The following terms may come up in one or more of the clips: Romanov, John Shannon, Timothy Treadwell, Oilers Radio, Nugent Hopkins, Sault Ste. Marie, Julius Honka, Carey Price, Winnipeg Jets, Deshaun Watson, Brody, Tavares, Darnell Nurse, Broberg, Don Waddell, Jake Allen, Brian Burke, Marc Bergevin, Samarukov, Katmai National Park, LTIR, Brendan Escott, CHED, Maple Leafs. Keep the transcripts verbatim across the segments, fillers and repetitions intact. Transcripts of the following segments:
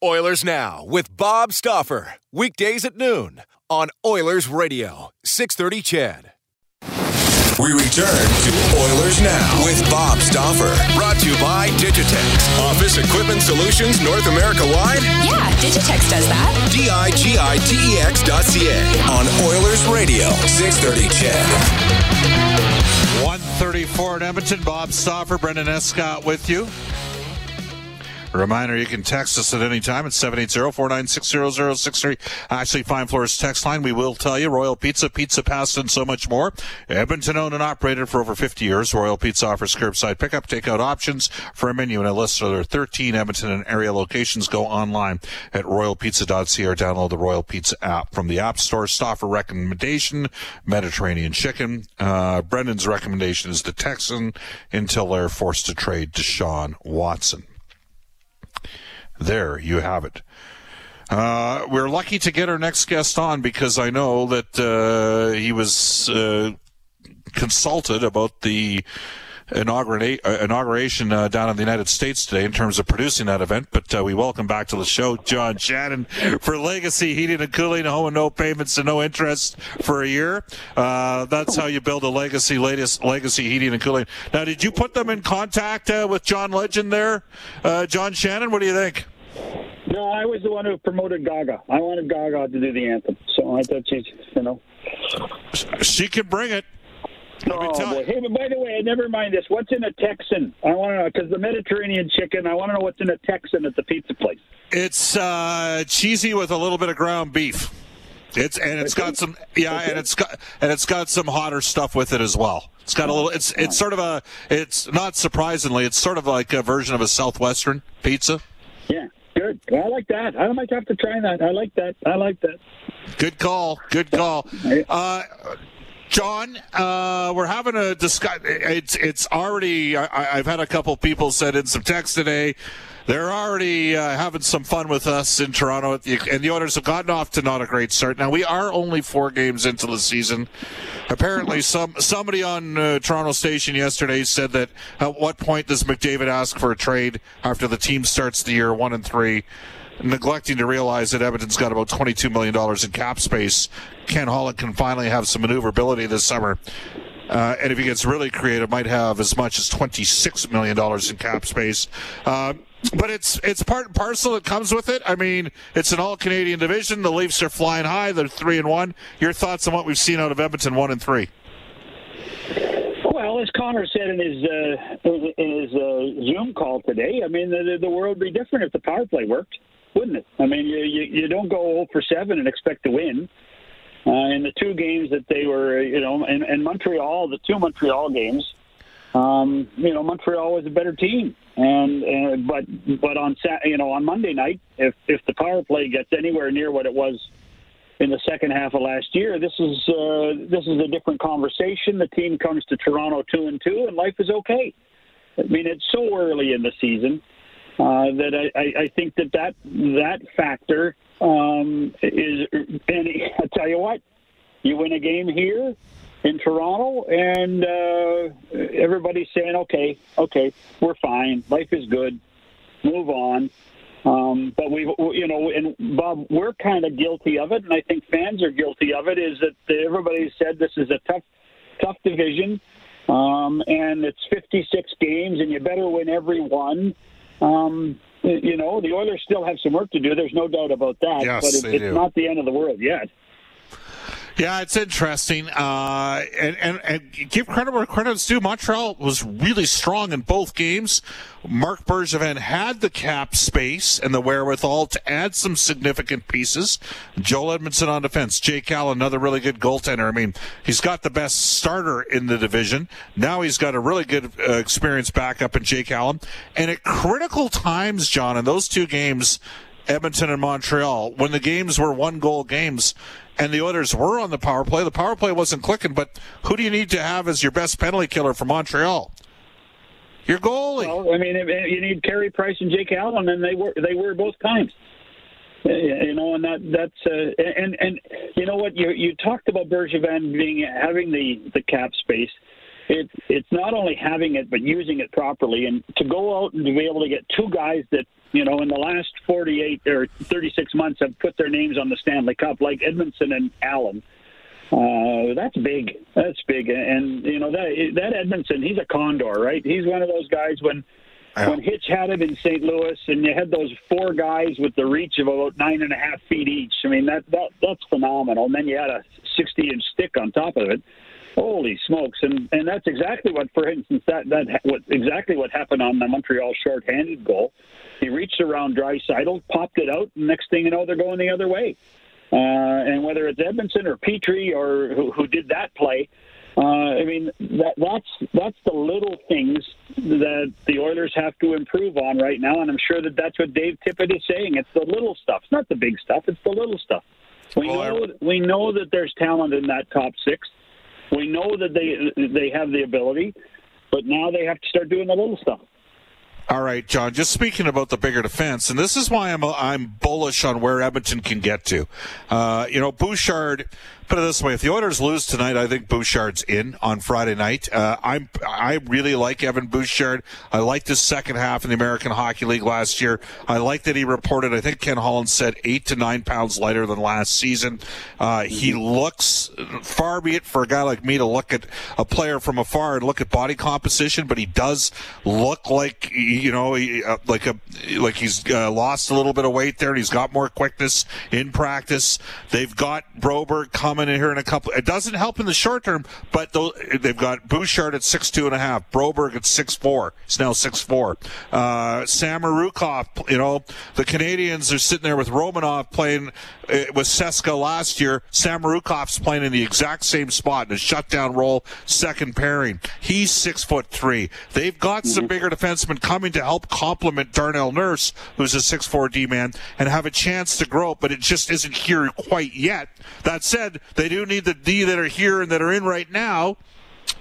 Oilers Now with Bob Stauffer. Weekdays at noon on Oilers Radio, six thirty C H E D. We return to Oilers Now with Bob Stauffer. Brought to you by DIGITEX. Office Equipment Solutions North America-wide? Yeah, DIGITEX does that. D I G I T E X dot C A on Oilers Radio, six thirty C H E D. one thirty-four in Edmonton. Bob Stauffer, Brendan Escott with you. A reminder, you can text us at any time at seven eight zero, four nine six, zero zero six three. Actually, Fine Floors text line, we will tell you, Royal Pizza, Pizza Pasta, and so much more. Edmonton owned and operated for over fifty years. Royal Pizza offers curbside pickup, takeout options for a menu and a list of their thirteen Edmonton and area locations. Go online at royal pizza dot c a or download the Royal Pizza app from the App Store. Stauffer recommendation, Mediterranean chicken. Uh, Brendan's recommendation is the Texan until they're forced to trade Deshaun Watson. There you have it. Uh, we're lucky to get our next guest on because I know that uh, he was uh, consulted about the inaugura- inauguration uh, down in the United States today in terms of producing that event. But uh, we welcome back to the show John Shannon for Legacy Heating and Cooling, home and no payments and no interest for a year. Uh, that's how you build a legacy, latest Legacy Heating and Cooling. Now, did you put them in contact uh, with John Legend there? Uh, John Shannon, what do you think? No, I was the one who promoted Gaga. I wanted Gaga to do the anthem. So I thought she's, you know. She can bring it. Oh, boy. Hey, but by the way, never mind this. What's in a Texan? I want to know, because the Mediterranean chicken, I want to know what's in a Texan at the pizza place. It's uh, cheesy with a little bit of ground beef. It's and it's got some yeah, and it's got and it's got some hotter stuff with it as well. It's got a little. It's it's sort of a. It's not surprisingly. It's sort of like a version of a Southwestern pizza. Yeah. Good. I like that. I might have to try that. I like that. I like that. Good call. Good call. Uh, John, uh, we're having a discuss. It's it's already. I, I've had a couple people send in some texts today. They're already uh, having some fun with us in Toronto, at the, and the Oilers have gotten off to not a great start. Now we are only four games into the season. Apparently, some somebody on uh, Toronto station yesterday said that at what point does McDavid ask for a trade after the team starts the year one and three? Neglecting to realize that Edmonton's got about twenty-two million dollars in cap space. Ken Holland can finally have some maneuverability this summer. Uh, and if he gets really creative, might have as much as twenty-six million dollars in cap space. Uh, but it's it's part and parcel that comes with it. I mean, it's an all-Canadian division. The Leafs are flying high. They're three and one. Your thoughts on what we've seen out of Edmonton one and three? Well, as Connor said in his uh, in his uh, Zoom call today, I mean, the, the world would be different if the power play worked. Wouldn't it? I mean, you, you you don't go zero for seven and expect to win. Uh, in the two games that they were, you know, in, in Montreal, the two Montreal games, um, you know, Montreal was a better team. And uh, but but on Sat, you know, on Monday night, if if the power play gets anywhere near what it was in the second half of last year, this is uh, this is a different conversation. The team comes to Toronto two and two, and life is okay. I mean, it's so early in the season. Uh, that I, I, I think that that, that factor um, is, and I tell you what, you win a game here in Toronto, and uh, everybody's saying, okay, okay, we're fine, life is good, move on. Um, but we, you know, and Bob, we're kind of guilty of it, and I think fans are guilty of it. Is that everybody said this is a tough, tough division, um, and it's fifty-six games, and you better win every one. Um, you know, the Oilers still have some work to do. There's no doubt about that. Yes, but it, it's do. not the end of the world yet. Yeah, it's interesting. Uh, and, and, and give credit where credit's due. Montreal was really strong in both games. Marc Bergevin had the cap space and the wherewithal to add some significant pieces. Joel Edmundson on defense. Jake Allen, another really good goaltender. I mean, he's got the best starter in the division. Now he's got a really good uh, experienced backup in Jake Allen. And at critical times, John, in those two games, Edmonton and Montreal, when the games were one-goal games and the Oilers were on the power play, the power play wasn't clicking, but who do you need to have as your best penalty killer for Montreal? Your goalie. Well, I mean, you need Carey Price and Jake Allen, and they were they were both times. You know, and that that's uh, and and you know what you you talked about Bergevin being having the, the cap space. It it's not only having it but using it properly, and to go out and to be able to get two guys that, you know, in the last forty-eight or thirty-six months have put their names on the Stanley Cup, like Edmundson and Allen. Uh, that's big. That's big. And, you know, that that Edmundson, he's a condor, right? He's one of those guys when yeah. when Hitch had him in Saint Louis and you had those four guys with the reach of about nine and a half feet each. I mean, that, that that's phenomenal. And then you had a sixty-inch stick on top of it. Holy smokes! And and that's exactly what, for instance, that that what exactly what happened on the Montreal shorthanded goal. He reached around Dreisaitl, popped it out, and next thing you know, they're going the other way. Uh, and whether it's Edmundson or Petrie or who, who did that play, uh, I mean, that that's that's the little things that the Oilers have to improve on right now. And I'm sure that that's what Dave Tippett is saying. It's the little stuff. It's not the big stuff. It's the little stuff. We know we know that there's talent in that top six. We know that they they have the ability, but now they have to start doing the little stuff. All right, John, just speaking about the bigger defense, and this is why I'm I'm bullish on where Edmonton can get to. Uh, you know, Bouchard, put it this way, if the Oilers lose tonight, I think Bouchard's in on Friday night. Uh, I'm I really like Evan Bouchard. I liked his second half in the American Hockey League last year. I like that he reported, I think Ken Holland said, eight to nine pounds lighter than last season. Uh, he looks, far be it for a guy like me to look at a player from afar and look at body composition, but he does look like he, You know, he, uh, like a like he's uh, lost a little bit of weight there, and he's got more quickness in practice. They've got Broberg coming in here in a couple. It doesn't help in the short term, but those, they've got Bouchard at six two and a half, Broberg at six four. It's now six four. Uh, Samarukov, you know, the Canadians are sitting there with Romanov playing uh, with Seska last year. Samarukov's playing in the exact same spot in a shutdown role, second pairing. He's six foot three. They've got some bigger defensemen coming to help complement Darnell Nurse, who's a six four D-man, and have a chance to grow, but it just isn't here quite yet. That said, they do need the D that are here and that are in right now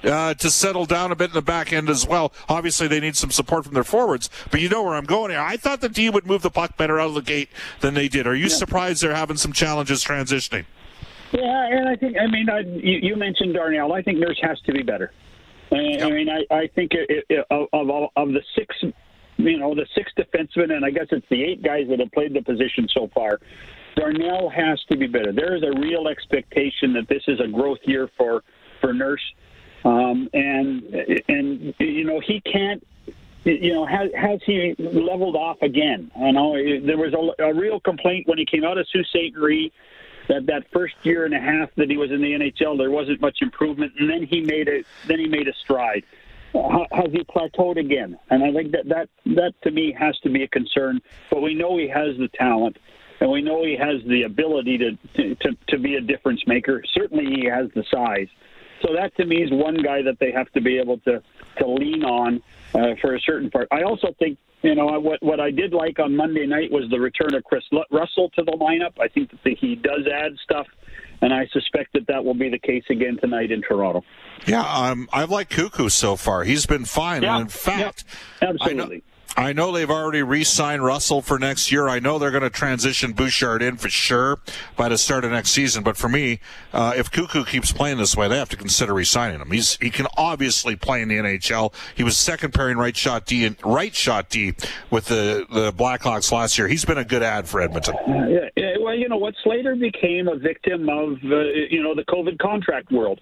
uh, to settle down a bit in the back end as well. Obviously, they need some support from their forwards, but you know where I'm going here. I thought the D would move the puck better out of the gate than they did. Are you yeah. surprised they're having some challenges transitioning? Yeah, and I think, I mean, I, you, you mentioned Darnell. I think Nurse has to be better. I mean, I, I think it, it, of, of of the six, you know, the six defensemen, and I guess it's the eight guys that have played the position so far, Darnell has to be better. There is a real expectation that this is a growth year for, for Nurse. Um, and, and you know, he can't, you know, has, has he leveled off again? You know, there was a, a real complaint when he came out of Sault Ste. Marie that that first year and a half that he was in the N H L, there wasn't much improvement, and then he made a then he made a stride. Uh, has he plateaued again? And I think that, that that to me has to be a concern. But we know he has the talent, and we know he has the ability to to, to, to be a difference maker. Certainly, he has the size. So that to me is one guy that they have to be able to to lean on uh, for a certain part. I also think, you know, what what I did like on Monday night was the return of Chris Russell to the lineup. I think that the, he does add stuff, and I suspect that that will be the case again tonight in Toronto. Yeah, um, I've liked Cuckoo so far. He's been fine. Yeah, and in fact, yeah, absolutely. I know- I know they've already re-signed Russell for next year. I know they're going to transition Bouchard in for sure by the start of next season. But for me, uh, if Cuckoo keeps playing this way, they have to consider re-signing him. He's, he can obviously play in the N H L. He was second pairing right shot D and right shot D with the, the Blackhawks last year. He's been a good ad for Edmonton. Yeah, yeah, well, you know what? Slater became a victim of, uh, you know, the COVID contract world.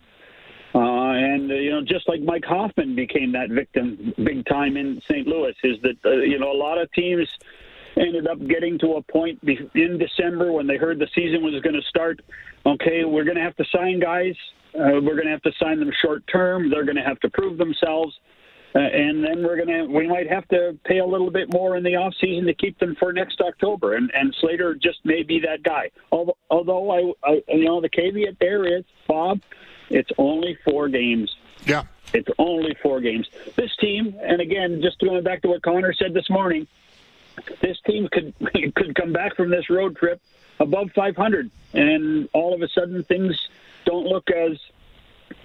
Uh, and, uh, you know, just like Mike Hoffman became that victim big time in Saint Louis, is that, uh, you know, a lot of teams ended up getting to a point in December when they heard the season was going to start. Okay, we're going to have to sign guys. Uh, we're going to have to sign them short term. They're going to have to prove themselves. Uh, and then we're going to, we might have to pay a little bit more in the off season to keep them for next October. And, and Slater just may be that guy. Although, although I, I, you know, the caveat there is, Bob, it's only four games. Yeah. It's only four games. This team, and again, just going back to what Connor said this morning, this team could could come back from this road trip above five hundred, and all of a sudden things don't look as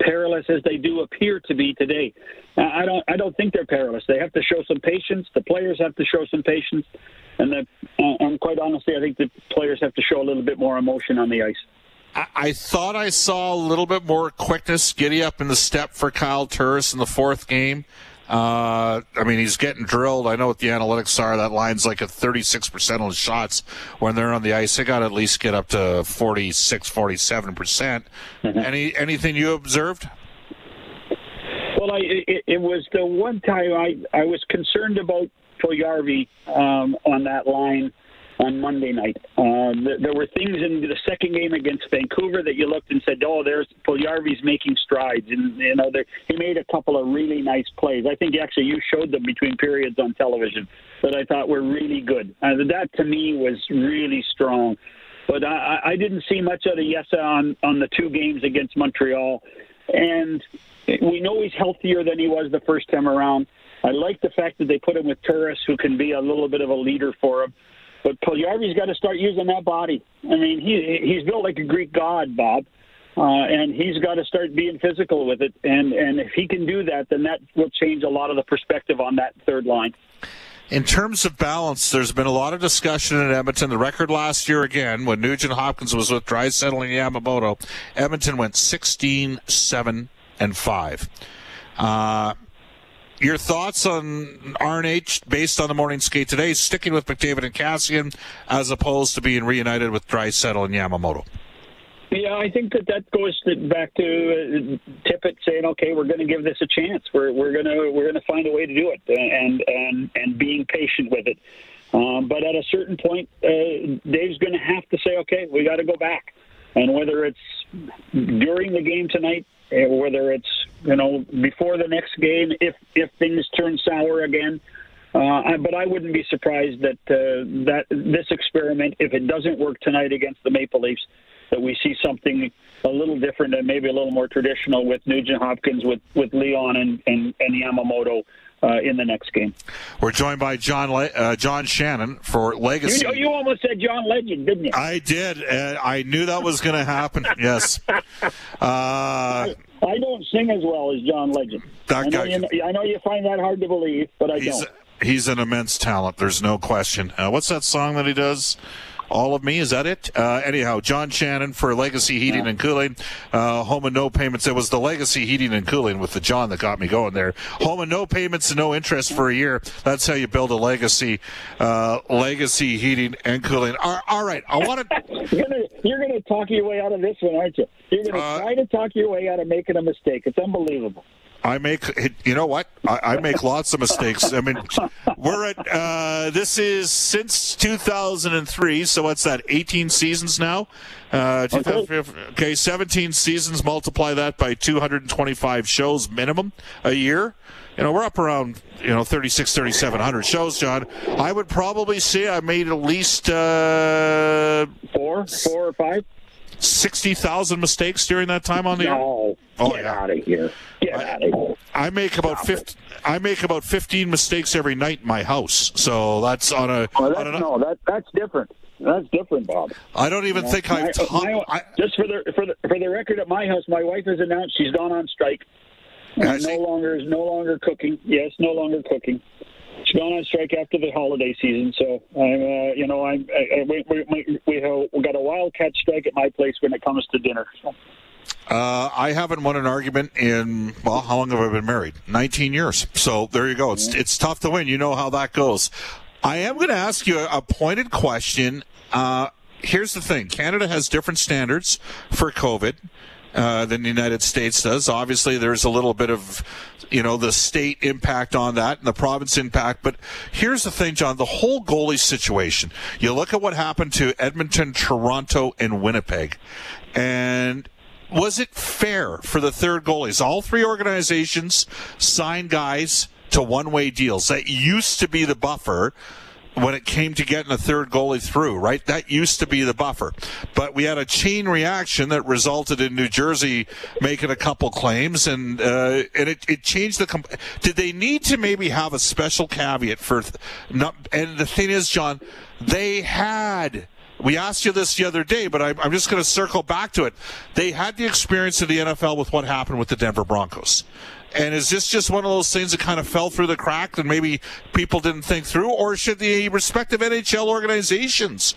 perilous as they do appear to be today. I don't I don't think they're perilous. They have to show some patience. The players have to show some patience, and, the, and quite honestly, I think the players have to show a little bit more emotion on the ice. I thought I saw a little bit more quickness, giddy up in the step for Kyle Turris in the fourth game. Uh, I mean, he's getting drilled. I know what the analytics are. That line's like a thirty-six percent on his shots when they're on the ice. They got to at least get up to forty-six, forty-seven percent. Mm-hmm. Any anything you observed? Well, I, it, it was the one time I, I was concerned about Puljujarvi um, on that line on Monday night. Uh, th- there were things in the second game against Vancouver that you looked and said, oh, there's Puljujarvi's making strides. And, you know, there, he made a couple of really nice plays. I think actually you showed them between periods on television that I thought were really good. Uh, that to me was really strong. But I, I didn't see much out of Yesa on, on the two games against Montreal. And we know he's healthier than he was the first time around. I like the fact that they put him with Turris, who can be a little bit of a leader for him. But Puljujarvi's got to start using that body. I mean, he he's built like a Greek god, Bob, uh, and he's got to start being physical with it. And, and if he can do that, then that will change a lot of the perspective on that third line. In terms of balance, there's been a lot of discussion in Edmonton. The record last year, again, when Nugent Hopkins was with Dreisaitl and Yamamoto, Edmonton went sixteen, seven, and five. Uh, Your thoughts on R and H based on the morning skate today, sticking with McDavid and Kassian as opposed to being reunited with Dreisaitl and Yamamoto? Yeah, I think that that goes back to uh, Tippett saying, "Okay, we're going to give this a chance. We're we're going to we're going to find a way to do it," and and and being patient with it. Um, but at a certain point, uh, Dave's going to have to say, "Okay, we got to go back," and whether it's during the game tonight, whether it's, you know, before the next game, if if things turn sour again. Uh, I, but I wouldn't be surprised that uh, that this experiment, if it doesn't work tonight against the Maple Leafs, that we see something a little different and maybe a little more traditional with Nugent Hopkins, with, with Leon and, and, and Yamamoto uh, in the next game. We're joined by John Le- uh, John Shannon for Legacy. You, you almost said John Legend, didn't you? I did. And I knew that was going to happen, yes. Uh, I don't sing as well as John Legend. I know, you, I know you find that hard to believe, but I he's, don't. He's an immense talent. There's no question. Uh, what's that song that he does? All of Me, is that it? Uh, anyhow, John Shannon for Legacy Heating and Cooling. Uh, home and no payments. It was the Legacy Heating and Cooling with the John that got me going there. Home and no payments and no interest for a year. That's how you build a legacy. Uh, Legacy Heating and Cooling. All, all right, I want to... You're going to talk your way out of this one, aren't you? You're going to uh, try to talk your way out of making a mistake. It's unbelievable. I make, you know what? I, I make lots of mistakes. I mean, we're at, uh, this is since two thousand three, so what's that, eighteen seasons now? Uh, okay. okay, seventeen seasons, multiply that by two hundred twenty-five shows minimum a year. You know, we're up around, you know, thirty-six, thirty-seven hundred shows, John. I would probably say I made at least, uh, four, four or five. sixty thousand mistakes during that time on the no, air? Oh, get yeah. out of here. Get I, out of here. I make about fifty, I make about fifteen mistakes every night in my house. So that's on a... Oh, that's, on a no, that, that's different. That's different, Bob. I don't even you think know, I've... My, my, just for the, for, the, for the record, at my house, my wife has announced she's gone on strike. And no longer is no longer cooking. Yes, no longer cooking. She's going on strike after the holiday season, so I'm, uh, you know, I'm I, I, we we we we got a wildcat strike at my place when it comes to dinner. So. Uh, I haven't won an argument in, well, how long have I been married? nineteen years. So there you go. It's yeah. it's tough to win. You know how that goes. I am going to ask you a pointed question. Uh, here's the thing. Canada has different standards for COVID uh, than the United States does. Obviously, there's a little bit of, you know, the state impact on that and the province impact. But here's the thing, John, the whole goalie situation. You look at what happened to Edmonton, Toronto, and Winnipeg. And was it fair for the third goalies? All three organizations signed guys to one-way deals. That used to be the buffer when it came to getting a third goalie through, right? That used to be the buffer. But we had a chain reaction that resulted in New Jersey making a couple claims, and uh, and it, it changed the comp- – did they need to maybe have a special caveat for th- – and the thing is, John, they had – we asked you this the other day, but I, I'm just going to circle back to it. They had the experience of the N F L with what happened with the Denver Broncos. And is this just one of those things that kind of fell through the crack that maybe people didn't think through? Or should the respective N H L organizations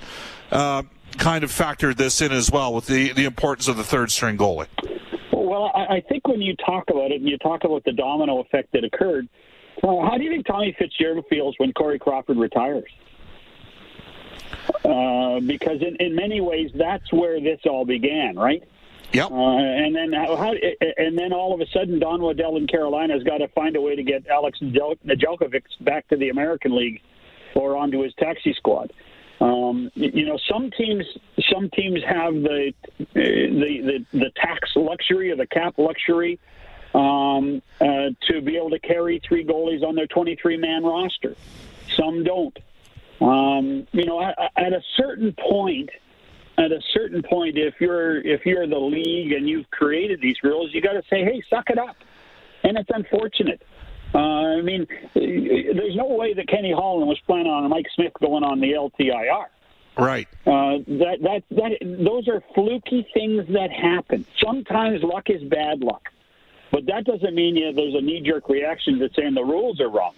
uh, kind of factor this in as well with the, the importance of the third-string goalie? Well, I, I think when you talk about it and you talk about the domino effect that occurred, well, how do you think Tommy Fitzgerald feels when Corey Crawford retires? Uh, because in, in many ways, that's where this all began, right? Yep. Uh, and then how, how, and then all of a sudden, Don Waddell in Carolina has got to find a way to get Alex Nedeljkovic back to the American League or onto his taxi squad. Um, you know, some teams some teams have the the the, the tax luxury or the cap luxury um, uh, to be able to carry three goalies on their twenty-three man roster. Some don't. Um, you know, at, at a certain point, at a certain point, if you're if you're the league and you've created these rules, you got to say, hey, suck it up. And it's unfortunate. Uh, I mean, there's no way that Kenny Holland was planning on Mike Smith going on the L T I R. Right. Uh, that, that that those are fluky things that happen. Sometimes luck is bad luck, but that doesn't mean you know, there's a knee-jerk reaction to saying the rules are wrong.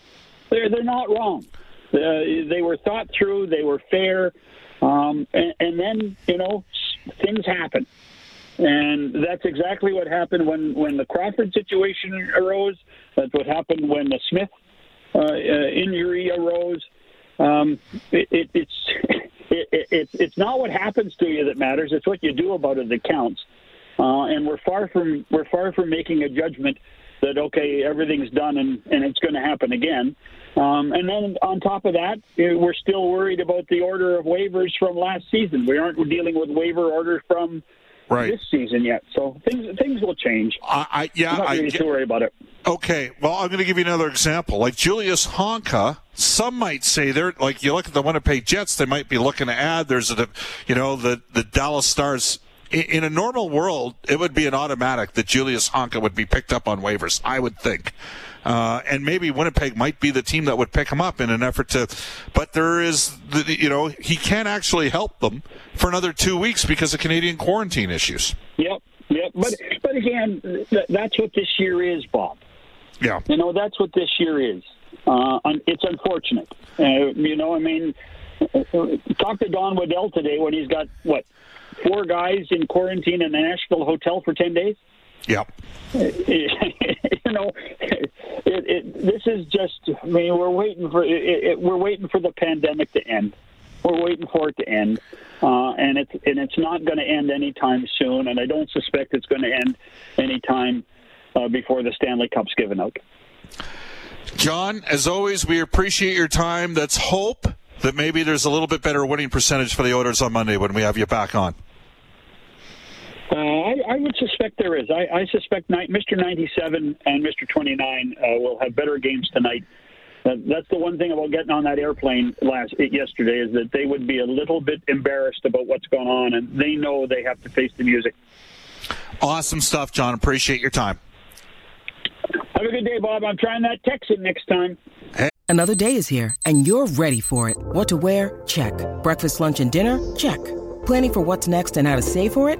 They're they're not wrong. Uh, they were thought through. They were fair. Um, and, and then, you know, things happen. And that's exactly what happened when, when the Crawford situation arose. That's what happened when the Smith uh, uh, injury arose. Um, it, it, it's it, it, it, it's not what happens to you that matters. It's what you do about it that counts. Uh, and we're far from we're far from making a judgment that, okay, everything's done and, and it's going to happen again. Um, and then on top of that, we're still worried about the order of waivers from last season. We aren't dealing with waiver order from right. this season yet. So things things will change. I, I, yeah, I'm not really I get, to worry about it. Okay, well, I'm going to give you another example. Like Julius Honka, some might say they're like you look at the Winnipeg Jets, they might be looking to add. There's a, you know, the the Dallas Stars. In a normal world, it would be an automatic that Julius Honka would be picked up on waivers, I would think. Uh, and maybe Winnipeg might be the team that would pick him up in an effort to, but there is, the, you know, he can't actually help them for another two weeks because of Canadian quarantine issues. Yep, yep. But but again, th- that's what this year is, Bob. Yeah. You know, that's what this year is. Uh, it's unfortunate. Uh, you know, I mean, talk to Don Waddell today when he's got, what, four guys in quarantine in a Nashville hotel for ten days? Yep. You know, it, it, this is just. I mean, we're waiting for it, it, we're waiting for the pandemic to end. We're waiting for it to end, uh, and it's and it's not going to end anytime soon. And I don't suspect it's going to end anytime uh, before the Stanley Cup's given out. John, as always, we appreciate your time. That's hope that maybe there's a little bit better winning percentage for the Oilers on Monday when we have you back on. Uh, I, I would suspect there is. I, I suspect Mister ninety-seven and Mister twenty-nine uh, will have better games tonight. Uh, that's the one thing about getting on that airplane last yesterday is that they would be a little bit embarrassed about what's going on, and they know they have to face the music. Awesome stuff, John. Appreciate your time. Have a good day, Bob. I'm trying that Texan next time. Hey. Another day is here, and you're ready for it. What to wear? Check. Breakfast, lunch, and dinner? Check. Planning for what's next and how to save for it?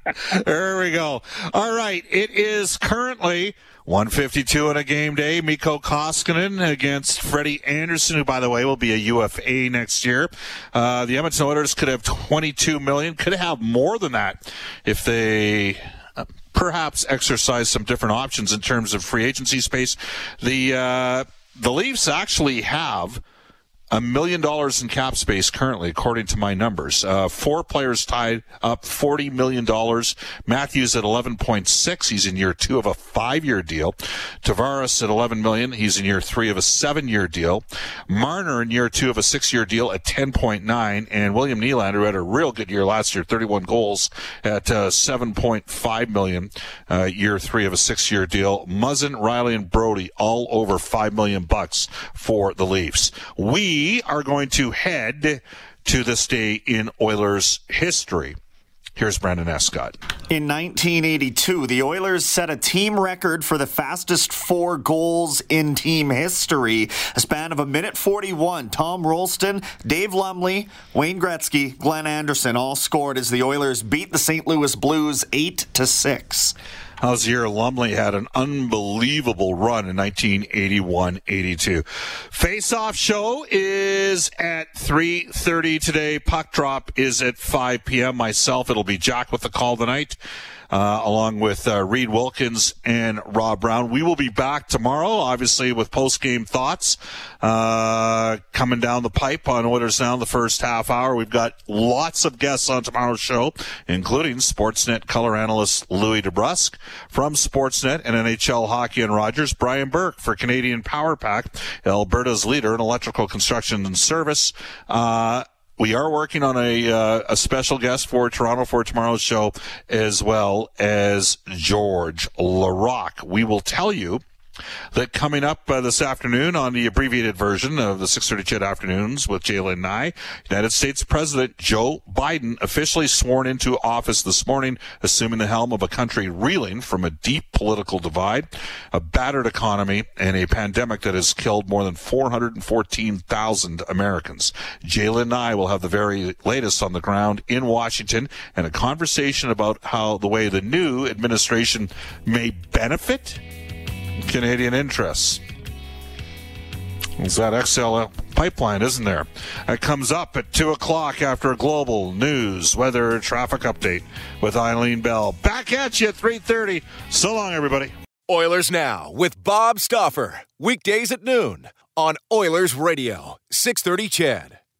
There we go. All right. It is currently one fifty-two on a game day. Mikko Koskinen against Freddie Anderson, who, by the way, will be a U F A next year. Uh, the Edmonton Oilers could have twenty-two million dollars, could have more than that if they uh, perhaps exercise some different options in terms of free agency space. The, uh, the Leafs actually have a million dollars in cap space currently, according to my numbers. Uh, four players tied up forty million dollars. Matthews at eleven point six. He's in year two of a five-year deal. Tavares at eleven million dollars. He's in year three of a seven-year deal. Marner in year two of a six-year deal at ten point nine. And William Nylander, who had a real good year last year, thirty-one goals at uh, seven point five million dollars, uh, year three of a six-year deal. Muzzin, Riley, and Brody all over five million dollars bucks for the Leafs. We We are going to head to this day in Oilers history. Here's Brandon Escott. In nineteen eighty-two, the Oilers set a team record for the fastest four goals in team history. A span of a minute forty-one. Tom Rolston, Dave Lumley, Wayne Gretzky, Glenn Anderson all scored as the Oilers beat the Saint Louis Blues eight to six. Howzier Lumley had an unbelievable run in nineteen eighty-one eighty-two. Face-off show is at three thirty today. Puck drop is at five p.m. Myself, it'll be Jack with the call tonight, uh, along with uh, Reed Wilkins and Rob Brown. We will be back tomorrow, obviously, with post-game thoughts uh, coming down the pipe on Oilers Now the first half hour. We've got lots of guests on tomorrow's show, including Sportsnet color analyst Louis DeBrusque. From Sportsnet and N H L Hockey and Rogers, Brian Burke for Canadian Power Pack, Alberta's leader in electrical construction and service. Uh, we are working on a, uh, a special guest for Toronto for tomorrow's show, as well as George LaRocque. We will tell you that coming up uh, this afternoon on the abbreviated version of the six thirty C H E D Afternoons with Jalen Nye, United States President Joe Biden officially sworn into office this morning, assuming the helm of a country reeling from a deep political divide, a battered economy, and a pandemic that has killed more than four hundred fourteen thousand Americans. Jalen Nye will have the very latest on the ground in Washington and a conversation about how the way the new administration may benefit Canadian interests. It's that X L pipeline, isn't there? It comes up at two o'clock after a global news, weather, traffic update with Eileen Bell. Back at you at three thirty. So long, everybody. Oilers Now with Bob Stauffer. Weekdays at noon on Oilers Radio, six thirty C H E D.